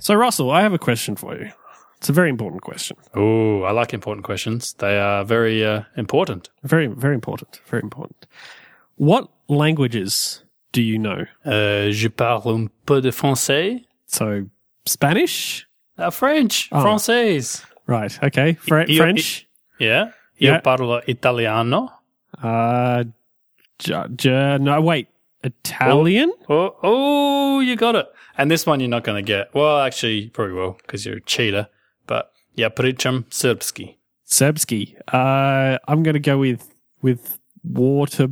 So, Russell, I have a question for you. It's a very important question. Oh, I like important questions. They are very important. Very, very important. Very important. What languages do you know? Je parle un peu de français. So, Spanish? French. Oh. Français. Right. Okay. French? Yeah. Io parlo italiano. Italian? Oh, you got it. And this one you're not going to get. Well, actually, you probably will because you're a cheater. But yeah, pričam srpski. Serbski. I'm going to go with water.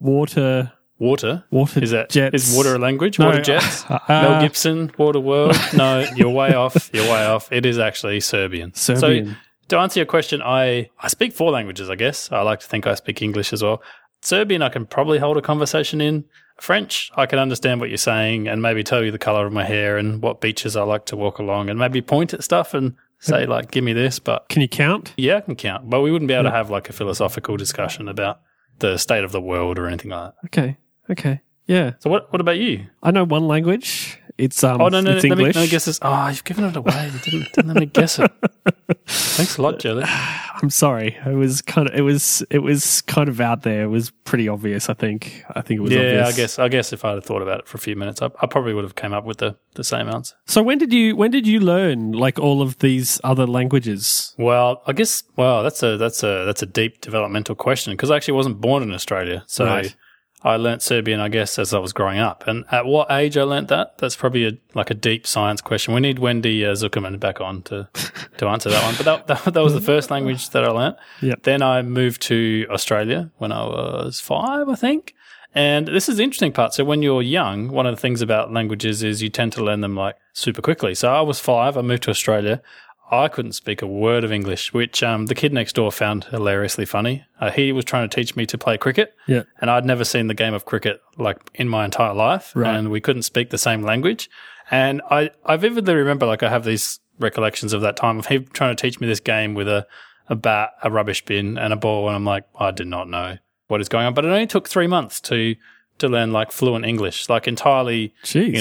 Water? Water is that, jets. Is water a language? No, water jets? Mel Gibson, Waterworld. No, you're way off. You're way off. It is actually Serbian. Serbian. So to answer your question, I speak four languages, I guess. I like to think I speak English as well. Serbian I can probably hold a conversation in. French, I can understand what you're saying and maybe tell you the colour of my hair and what beaches I like to walk along and maybe point at stuff and say, like, give me this. But can you count? Yeah, I can count. But we wouldn't be able to have, like, a philosophical discussion about the state of the world or anything like that. Okay. Yeah. So what about you? I know one language. It's it's English. Let me guess this. Oh, you've given it away. You didn't let me guess it. Thanks a lot, Jelly. I'm sorry. It was kind of out there. It was pretty obvious, I think. Obvious. I guess if I had thought about it for a few minutes, I probably would have came up with the same answer. So when did you learn like all of these other languages? Well, I guess that's a deep developmental question because I actually wasn't born in Australia. So right. I learnt Serbian, I guess, as I was growing up. And at what age I learnt that? That's probably a deep science question. We need Wendy Zuckerman back on to answer that one. But that was the first language that I learnt. Yep. Then I moved to Australia when I was 5, I think. And this is the interesting part. So when you're young, one of the things about languages is you tend to learn them like super quickly. So I was 5. I moved to Australia. I couldn't speak a word of English, which the kid next door found hilariously funny. He was trying to teach me to play cricket, and I'd never seen the game of cricket like in my entire life, and we couldn't speak the same language. And I vividly remember, like, I have these recollections of that time of him trying to teach me this game with a bat, a rubbish bin, and a ball, and I'm like, I did not know what is going on. But it only took 3 months to learn like fluent English, like entirely, fluent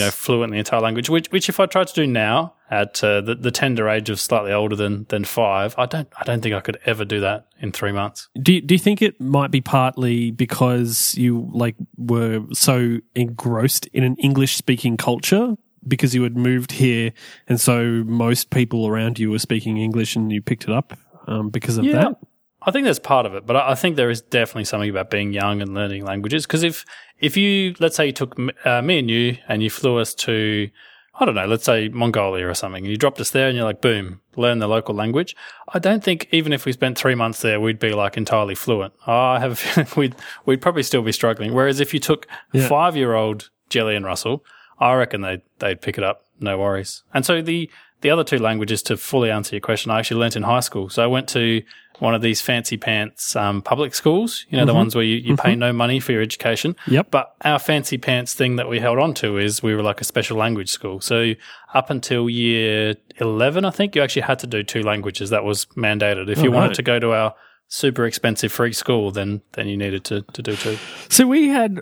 in the entire language, which if I tried to do now at the tender age of slightly older than 5, I don't think I could ever do that in 3 months. Do you think it might be partly because you like were so engrossed in an English speaking culture because you had moved here and so most people around you were speaking English and you picked it up because of that? I think that's part of it, but I think there is definitely something about being young and learning languages because if you, let's say you took me and you flew us to, I don't know, let's say Mongolia or something, and you dropped us there and you're like, boom, learn the local language. I don't think even if we spent 3 months there, we'd be like entirely fluent. I have a feeling we'd probably still be struggling. Whereas if you took 5-year-old Jelly and Russell, I reckon they'd pick it up, no worries. And so the other two languages, to fully answer your question, I actually learnt in high school. So I went to one of these fancy pants public schools, the ones where you pay no money for your education. Yep. But our fancy pants thing that we held on to is we were like a special language school. So up until year 11, I think, you actually had to do 2 languages. That was mandated. If you wanted to go to our super expensive free school, then you needed to do 2. So we had,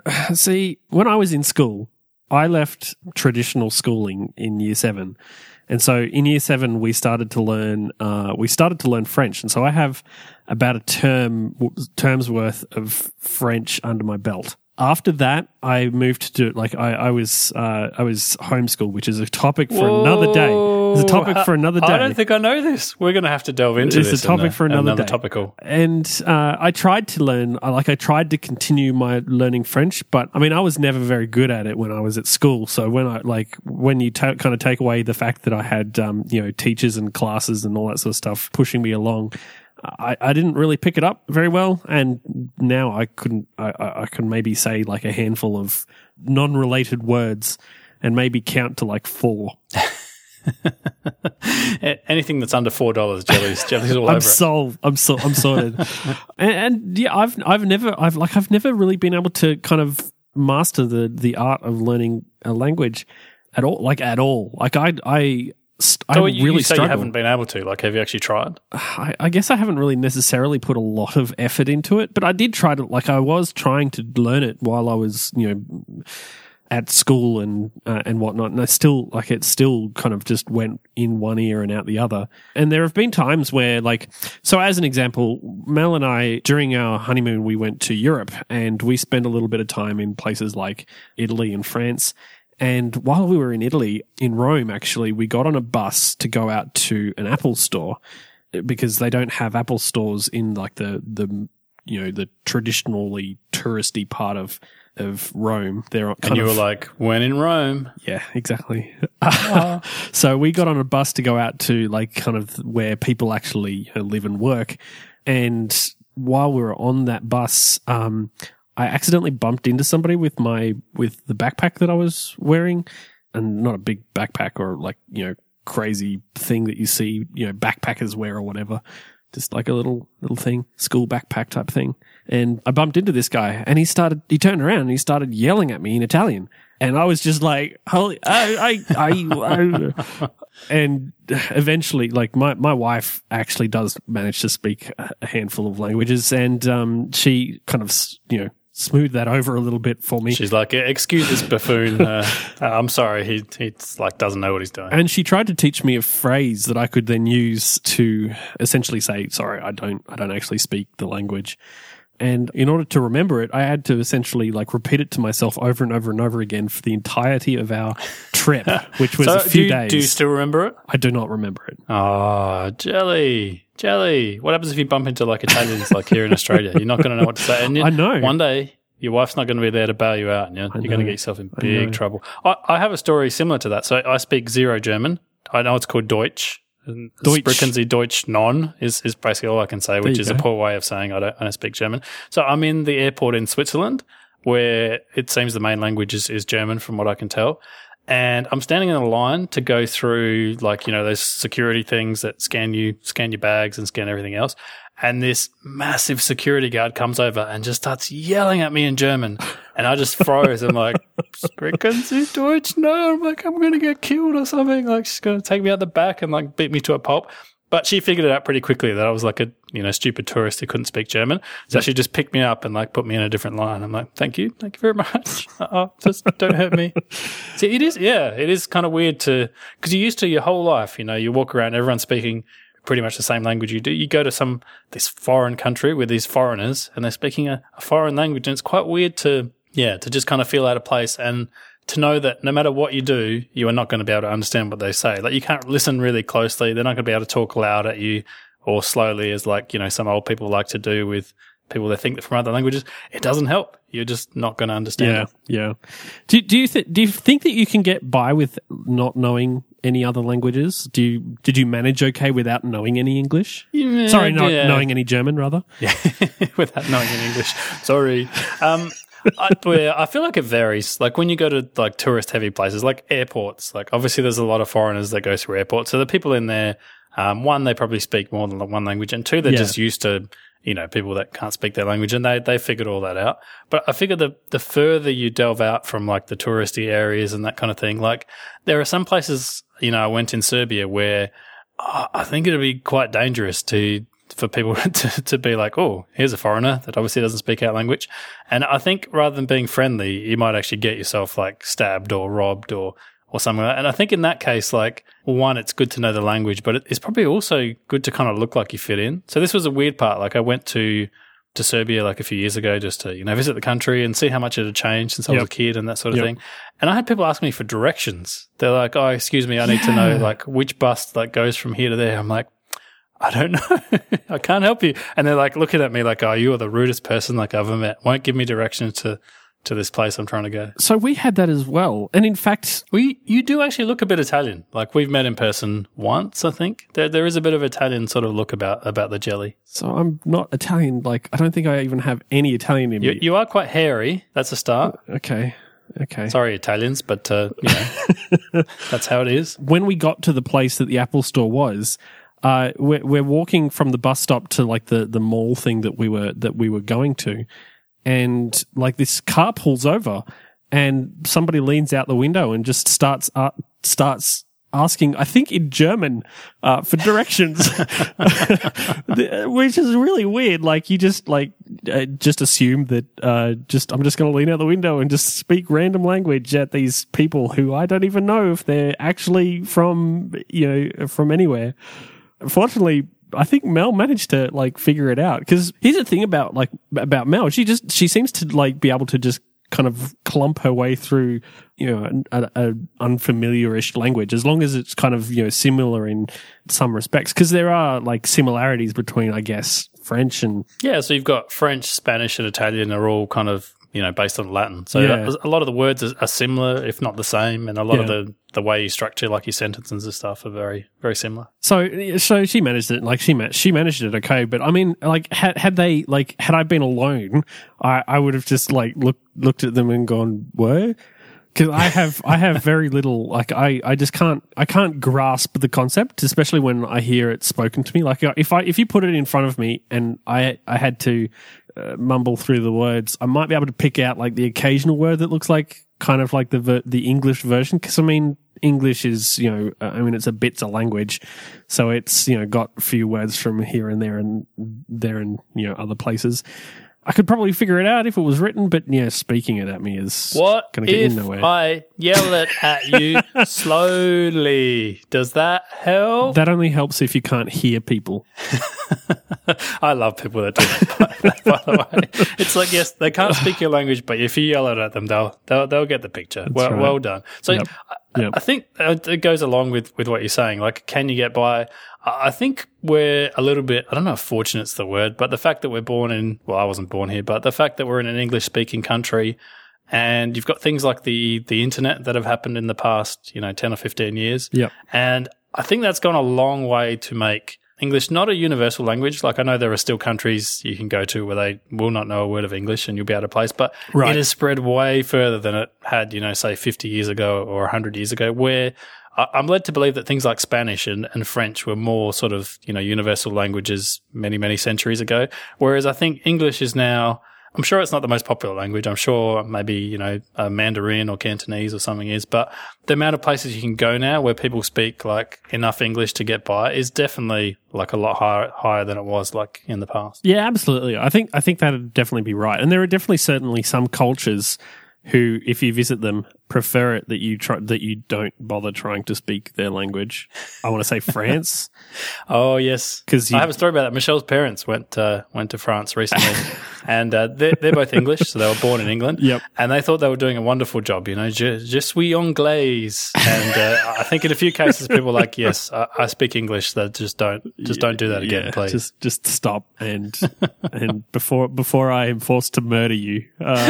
when I was in school, I left traditional schooling in year 7. And so in year 7, we started to learn French. And so I have about a term's worth of French under my belt. After that, I moved to I was homeschooled, which is a topic for another day. It's a topic for another day. I don't think I know this. We're going to have to delve into this. It's a topic for another day. Topical. And I tried to continue my learning French, but I mean, I was never very good at it when I was at school. So when you kind of take away the fact that I had teachers and classes and all that sort of stuff pushing me along, I didn't really pick it up very well, and now I couldn't. I can maybe say like a handful of non-related words, and maybe count to like 4. Anything that's under $4, Jelly's all over. I'm sold. I'm sorted. And yeah, I've never really been able to kind of master the art of learning a language at all. You haven't been able to. Like, have you actually tried? I guess I haven't really necessarily put a lot of effort into it, but I did try to. Like, I was trying to learn it while I was, at school and whatnot. And I still, like, it still kind of just went in one ear and out the other. And there have been times where, like, so as an example, Mel and I, during our honeymoon, we went to Europe and we spent a little bit of time in places like Italy and France. And while we were in Italy, in Rome, actually, we got on a bus to go out to an Apple store because they don't have Apple stores in, like, the you know, the traditionally touristy part of Rome. They're kind and you of, were like, when in Rome. Yeah, exactly. So we got on a bus to go out to, like, kind of where people actually live and work. And while we were on that bus, I accidentally bumped into somebody with the backpack that I was wearing, and not a big backpack or, like, you know, crazy thing that you see, you know, backpackers wear or whatever. Just like a little thing, school backpack type thing. And I bumped into this guy and he turned around and he started yelling at me in Italian. And I was just like, holy, I and eventually, like, my wife actually does manage to speak a handful of languages, and she kind of, you know, smooth that over a little bit for me. She's like, excuse this buffoon. I'm sorry. He's like, doesn't know what he's doing. And she tried to teach me a phrase that I could then use to essentially say, sorry, I don't actually speak the language. And in order to remember it, I had to essentially, like, repeat it to myself over and over and over again for the entirety of our trip, which was a few days. Do you still remember it? I do not remember it. Oh, Jelly. What happens if you bump into, like, Italians, like, here in Australia? You're not going to know what to say. And I know. One day, your wife's not going to be there to bail you out, and you're going to get yourself in big trouble. I have a story similar to that. So I speak zero German. I know it's called Deutsch. Sprechen Sie Deutsch non is basically all I can say, which is a poor way of saying I don't speak German. So I'm in the airport in Switzerland, where it seems the main language is German from what I can tell. And I'm standing in a line to go through, like, you know, those security things that scan your bags and scan everything else. And this massive security guard comes over and just starts yelling at me in German. And I just froze. I'm like, Sprechen Sie Deutsch? No. I'm like, I'm going to get killed or something. Like, she's going to take me out the back and, like, beat me to a pulp. But she figured it out pretty quickly that I was like a, you know, stupid tourist who couldn't speak German. So she just picked me up and, like, put me in a different line. I'm like, thank you very much. Just don't hurt me. See, it is kind of weird to, because you're used to your whole life, you know, you walk around, everyone's speaking pretty much the same language you do. You go to this foreign country with these foreigners and they're speaking a foreign language, and it's quite weird to just kind of feel out of place and to know that no matter what you do, you are not going to be able to understand what they say. Like, you can't listen really closely. They're not going to be able to talk loud at you or slowly, as, like, you know, some old people like to do with people they think that from other languages. It doesn't help. You're just not going to understand it. Yeah. Do you think that you can get by with not knowing any other languages? Did you manage okay without knowing any English? Yeah, sorry, not knowing any German, rather. Yeah, without knowing any English. Sorry. I feel like it varies. Like, when you go to, like, tourist heavy places like airports, like, obviously there's a lot of foreigners that go through airports. So the people in there, one, they probably speak more than one language, and two, they're just used to, you know, people that can't speak their language, and they figured all that out. But I figure the further you delve out from, like, the touristy areas and that kind of thing, like, there are some places, you know, I went in Serbia where I think it'd be quite dangerous for people to be like, oh, here's a foreigner that obviously doesn't speak our language. And I think rather than being friendly, you might actually get yourself, like, stabbed or robbed or something like that. And I think in that case, like, one, it's good to know the language, but it's probably also good to kind of look like you fit in. So this was a weird part. Like, I went to Serbia, like, a few years ago just to, you know, visit the country and see how much it had changed since I was a kid and that sort of thing. And I had people ask me for directions. They're like, oh, excuse me, I need to know, like, which bus, like, goes from here to there. I'm like, I don't know. I can't help you. And they're, like, looking at me like, oh, you are the rudest person, like, I've ever met. Won't give me directions to this place I'm trying to go. So we had that as well. And in fact, you do actually look a bit Italian. Like, we've met in person once, I think. There is a bit of Italian sort of look about the jelly. So I'm not Italian. Like, I don't think I even have any Italian in me. You are quite hairy. That's a start. Okay. Sorry, Italians, but, you know, that's how it is. When we got to the place that the Apple store was, we're walking from the bus stop to, like, the mall thing that we were going to, and, like, this car pulls over and somebody leans out the window and just starts asking, I think in German, for directions, which is really weird. Like, you just assume that, I'm just going to lean out the window and just speak random language at these people who I don't even know if they're actually from anywhere. Fortunately, I think Mel managed to figure it out. Because here's the thing about Mel. She seems to be able to just kind of clump her way through, a unfamiliarish language, as long as it's kind of, similar in some respects. Because there are similarities between, I guess, French and. Yeah. So you've got French, Spanish and Italian are all kind of, based on Latin. So a lot of the words are similar, if not the same. And a lot of the way you structure your sentences and stuff are very, very similar. So she managed it. She managed it okay. But I mean, had I been alone, I would have just looked at them and gone, whoa. Because I have very little, I just can't grasp the concept, especially when I hear it spoken to me. If you put it in front of me and I had to mumble through the words, I might be able to pick out the occasional word that looks the English version. Because I mean, English is, it's a language. So it's, got a few words from here and there and there and, other places. I could probably figure it out if it was written, but speaking it at me is going to get in nowhere. What if I yell it at you slowly? Does that help? That only helps if you can't hear people. I love people that do that, by the way. It's yes, they can't speak your language, but if you yell it at them, they'll get the picture. That's right. Well done. So I think it goes along with what you're saying. Can you get by? I think we're a little bit, I don't know if fortunate's the word, but the fact that we're born in, well, I wasn't born here, but the fact that we're in an English-speaking country and you've got things like the internet that have happened in the past, 10 or 15 years. Yeah. And I think that's gone a long way to make English not a universal language. I know there are still countries you can go to where they will not know a word of English and you'll be out of place, but it has spread way further than it had, say 50 years ago or 100 years ago, where I'm led to believe that things like Spanish and French were more sort of, universal languages many, many centuries ago. Whereas I think English is now, I'm sure it's not the most popular language. I'm sure maybe, Mandarin or Cantonese or something is, but the amount of places you can go now where people speak enough English to get by is definitely a lot higher than it was in the past. Yeah, absolutely. I think that'd definitely be right. And there are certainly some cultures who, if you visit them, prefer it that you don't bother trying to speak their language. I want to say France. Oh yes, because I have a story about that. Michelle's parents went to France recently, and they're both English, so they were born in England. Yep. And they thought they were doing a wonderful job. Je suis anglaise. And I think in a few cases, people were like, yes, I speak English. They just don't do that again, please. Just stop and before I am forced to murder you. Well,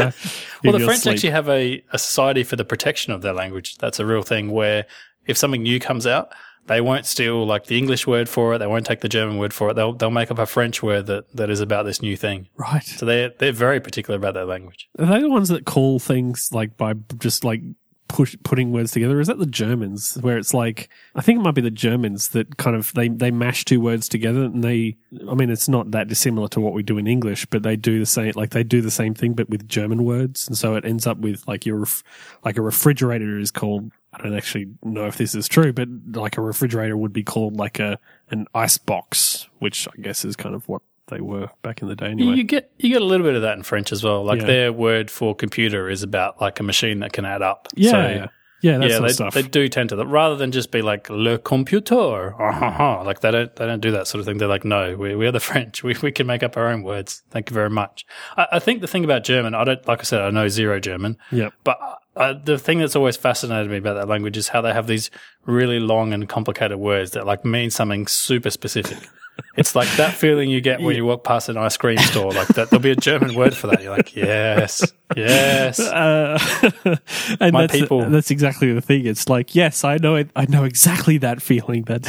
the French actually have a society for the protection of their language. That's a real thing where if something new comes out, they won't steal the English word for it. They won't take the German word for it. They'll make up a French word that is about this new thing. Right. So they're very particular about their language. Are they the ones that call things by just putting words together? Or is that the Germans where it's I think it might be the Germans that kind of they mash two words together and it's not that dissimilar to what we do in English, but they do the same thing but with German words, and so it ends up with a refrigerator is called, I don't actually know if this is true, but a refrigerator would be called an ice box, which I guess is kind of what they were back in the day anyway. You get a little bit of that in French as well. Their word for computer is about a machine that can add up. Yeah, so, that sort of stuff. They do tend to, rather than just be le computer, they don't do that sort of thing. They're no, we are the French. We can make up our own words. Thank you very much. I think the thing about German, I know zero German. Yeah, but the thing that's always fascinated me about that language is how they have these really long and complicated words that mean something super specific. It's that feeling you get when you walk past an ice cream store. There'll be a German word for that. You're yes. And my people. That's exactly the thing. It's yes, I know it. I know exactly that feeling. That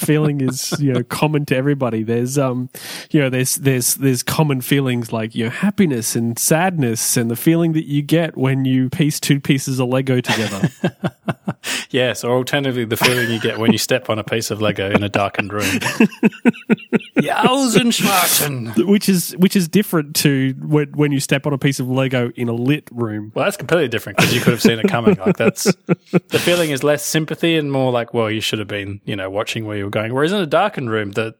feeling is, common to everybody. There's, there's common feelings happiness and sadness and the feeling that you get when you piece two pieces of Lego together. Yes, or alternatively, the feeling you get when you step on a piece of Lego in a darkened room. Jausenschmarten. Which is different to when you step on a piece of Lego in a lit room. Well, that's completely different because you could have seen it coming. Like that's the feeling is less sympathy and more like, well, you should have been, watching where you were going. Whereas in a darkened room, the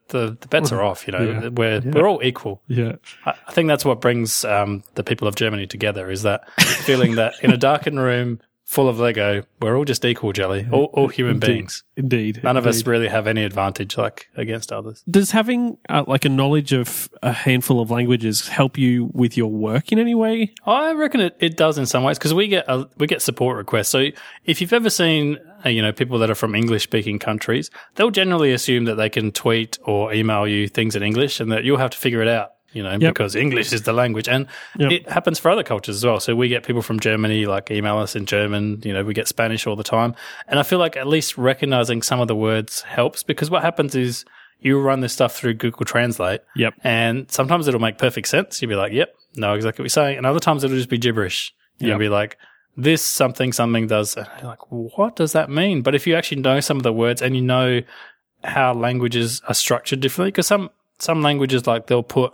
bets are off. Yeah. We're all equal. Yeah, I think that's what brings the people of Germany together is that feeling that in a darkened room full of Lego, we're all just equal, Jelly. All human beings. Indeed. None of us really have any advantage against others. Does having a knowledge of a handful of languages help you with your work in any way? I reckon it does in some ways because we get support requests. So if you've ever seen people that are from English-speaking countries, they'll generally assume that they can tweet or email you things in English and that you'll have to figure it out. Because English is the language. And it happens for other cultures as well. So we get people from Germany, email us in German. We get Spanish all the time. And I feel like at least recognizing some of the words helps because what happens is you run this stuff through Google Translate. Yep. And sometimes it'll make perfect sense. You'll be like, yep, know exactly what you're saying. And other times it'll just be gibberish. You'll be like, this something does. And you're like, what does that mean? But if you actually know some of the words and you know how languages are structured differently, because some languages, they'll put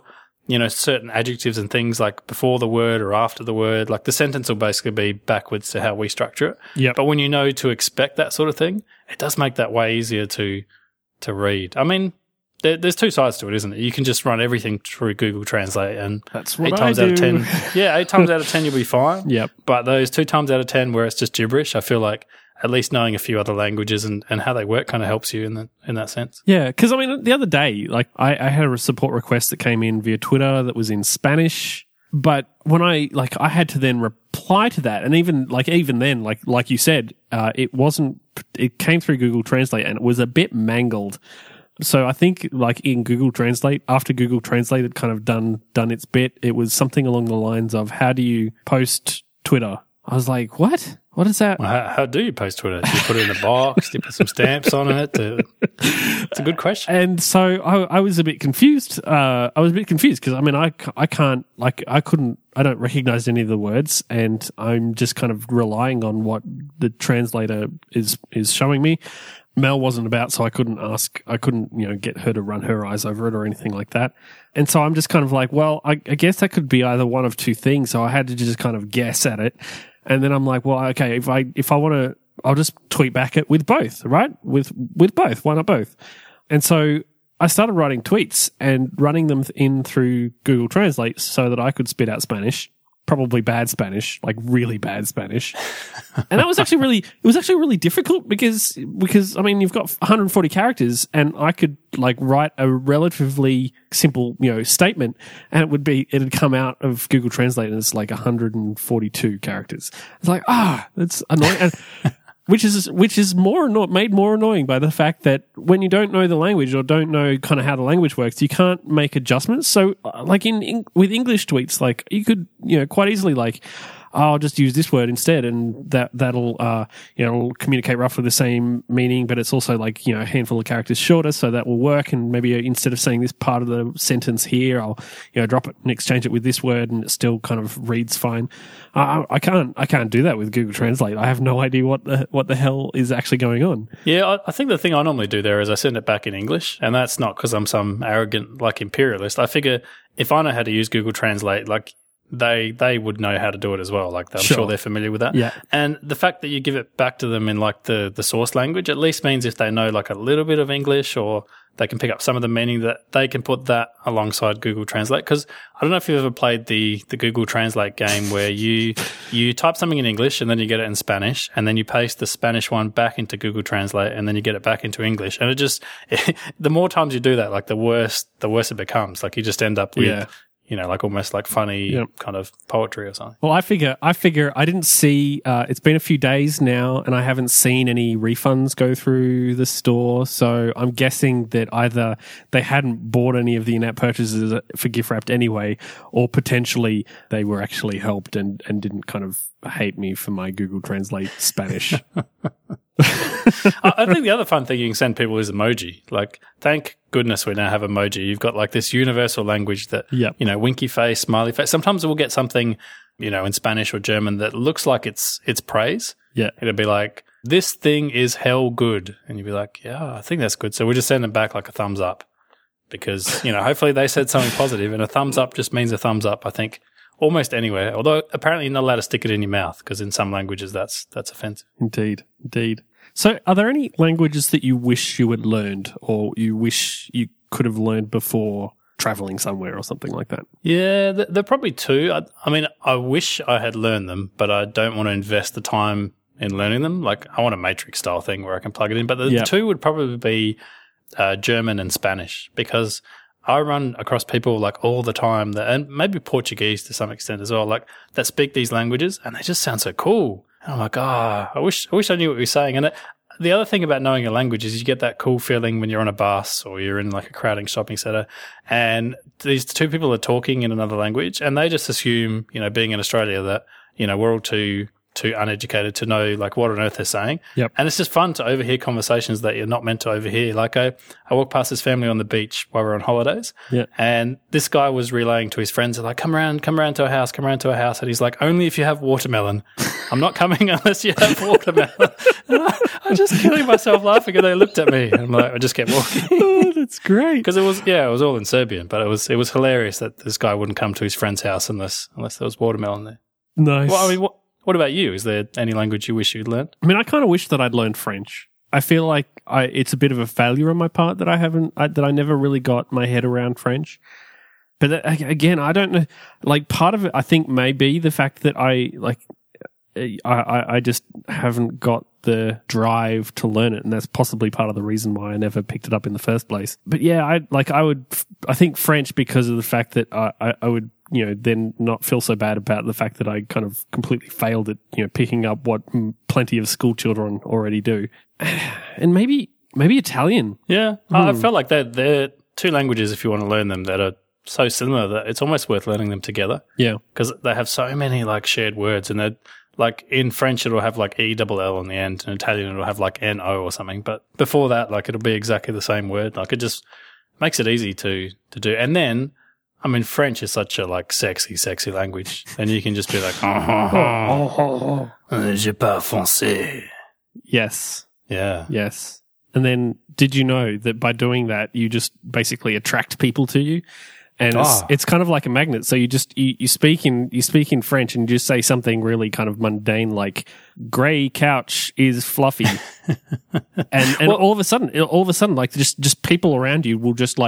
certain adjectives and things before the word or after the word, the sentence will basically be backwards to how we structure it. Yeah. But when you know to expect that sort of thing, it does make that way easier to read. I mean, there's two sides to it, isn't it? You can just run everything through Google Translate and that's what eight times out of 10. Yeah, 8 times out of 10 you'll be fine. Yep. But those 2 times out of 10 where it's just gibberish, I feel like at least knowing a few other languages and how they work kind of helps you in that sense. Yeah, because, the other day, I had a support request that came in via Twitter that was in Spanish, but when I had to then reply to that, and even then, you said, it came through Google Translate and it was a bit mangled. So I think, in Google Translate, after Google Translate had kind of done its bit, it was something along the lines of, how do you post Twitter? I was like, what? What is that? Well, how do you post Twitter? Do you put it in a box? Do you put some stamps on it? It's a good question. And so I was a bit confused. Because I don't recognize any of the words, and I'm just kind of relying on what the translator is showing me. Mel wasn't about, so I couldn't ask. I couldn't, get her to run her eyes over it or anything like that. And so I'm just kind of like, well, I guess that could be either one of two things. So I had to just kind of guess at it. And then I'm like, well, okay, if I want to, I'll just tweet back it with both, right? With both. Why not both? And so I started writing tweets and running them in through Google Translate so that I could spit out Spanish, probably bad Spanish, really bad Spanish. And that was actually really difficult because you've got 140 characters and I could write a relatively simple, statement and it'd come out of Google Translate and it's 142 characters. It's that's annoying. And, which is made more annoying by the fact that when you don't know the language or don't know kind of how the language works, you can't make adjustments. So, with English tweets, you could, quite easily, I'll just use this word instead, and that'll, it'll communicate roughly the same meaning, but it's also a handful of characters shorter, so that will work. And maybe instead of saying this part of the sentence here, I'll, drop it and exchange it with this word, and it still kind of reads fine. I can't do that with Google Translate. I have no idea what the hell is actually going on. Yeah, I think the thing I normally do there is I send it back in English, and that's not because I'm some arrogant imperialist. I figure if I know how to use Google Translate, they would know how to do it as well. I'm sure they're familiar with that. Yeah. And the fact that you give it back to them in the source language at least means if they know a little bit of English or they can pick up some of the meaning that they can put that alongside Google Translate. Because I don't know if you've ever played the Google Translate game where you type something in English and then you get it in Spanish and then you paste the Spanish one back into Google Translate and then you get it back into English. And the more times you do that, the worse it becomes. You just end up with... Yeah. Almost funny kind of poetry or something. Well, I figure I didn't see, it's been a few days now and I haven't seen any refunds go through the store. So I'm guessing that either they hadn't bought any of the in-app purchases for gift wrapped anyway, or potentially they were actually helped and didn't kind of hate me for my Google Translate Spanish. I think the other fun thing you can send people is emoji. Thank goodness we now have emoji. You've got this universal language that, winky face, smiley face. Sometimes we'll get something, in Spanish or German that looks like it's praise. Yeah. It'll be this thing is hell good. And you'd be like, yeah, I think that's good. So we just send them back like a thumbs up because, you know, hopefully they said something positive, and a thumbs up just means a thumbs up, I think, almost anywhere. Although apparently you're not allowed to stick it in your mouth because in some languages that's offensive. Indeed. So are there any languages that you wish you had learned or you wish you could have learned before traveling somewhere or something like that? Yeah, there are probably two. I mean, I wish I had learned them, but I don't want to invest the time in learning them. Like I want a matrix style thing where I can plug it in. But the two would probably be German and Spanish, because I run across people like all the time that, and maybe Portuguese to some extent as well, like that speak these languages and they just sound so cool. And I'm like, I wish I knew what you're saying. And the other thing about knowing a language is you get that cool feeling when you're on a bus or you're in like a crowding shopping centre and these two people are talking in another language and they just assume, you know, being in Australia that, you know, we're all too uneducated to know like what on earth they're saying. Yep. And it's just fun to overhear conversations that you're not meant to overhear. Like I walked past his family on the beach while we were on holidays, and this guy was relaying to his friends, like, come around to our house. And he's like, only if you have watermelon. I'm not coming unless you have watermelon. I'm just killing myself laughing, and they looked at me. And I'm like, I just kept walking. Oh, that's great. Because it was all in Serbian, but it was hilarious that this guy wouldn't come to his friend's house unless there was watermelon there. Nice. Well, I mean, what about you? Is there any language you wish you'd learned? I mean, I kind of wish that I'd learned French. I feel like it's a bit of a failure on my part that I never really got my head around French. But that, again, I don't know. Like part of it, I think, may be the fact that I just haven't got the drive to learn it, and that's possibly part of the reason why I never picked it up in the first place. But yeah, I think French because of the fact that I would, you know, then not feel so bad about the fact that I kind of completely failed at, you know, picking up what plenty of school children already do. And maybe Italian. Yeah. I felt like they're two languages, if you want to learn them, that are so similar that it's almost worth learning them together. Yeah. Because they have so many like shared words, and they're like in French, it'll have like E-double-L on the end, and Italian, it'll have like N-O or something. But before that, like it'll be exactly the same word. Like it just makes it easy to do. And then, I mean, French is such a like sexy language, and you can just be like, "Je parle français." Yes. Yeah. Yes. And then, did you know that by doing that, you just basically attract people to you, and it's kind of like a magnet. So you just you speak in French and you just say something really kind of mundane, like "gray couch is fluffy," and well, all of a sudden, like just people around you will just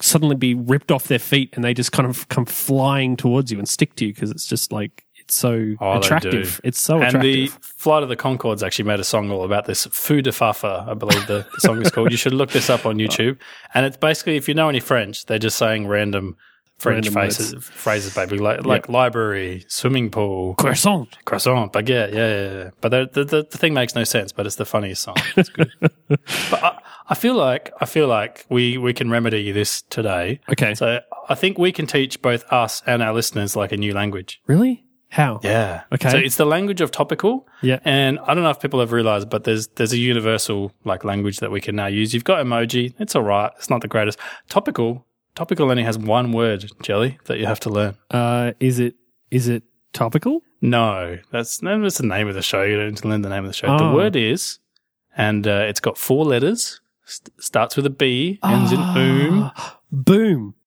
suddenly be ripped off their feet, and they just kind of come flying towards you and stick to you because it's just like it's so attractive. It's so attractive. And the Flight of the Conchords actually made a song all about this. Fou de Fafa, I believe the song is called. You should look this up on YouTube. And it's basically, if you know any French, they're just saying random French phrases, baby, like library, swimming pool, croissant, baguette, yeah. But the thing makes no sense. But it's the funniest song. It's good. But I feel like we can remedy this today. Okay. So I think we can teach both us and our listeners like a new language. Really? How? Yeah. Okay. So it's the language of topical. Yeah. And I don't know if people have realized, but there's a universal like language that we can now use. You've got emoji. It's all right. It's not the greatest. Topical only has one word, Jelly, that you have to learn. Is it topical? No, that's the name of the show. You don't need to learn the name of the show. Oh. The word is, and it's got four letters, starts with a B, ends in boom. Boom.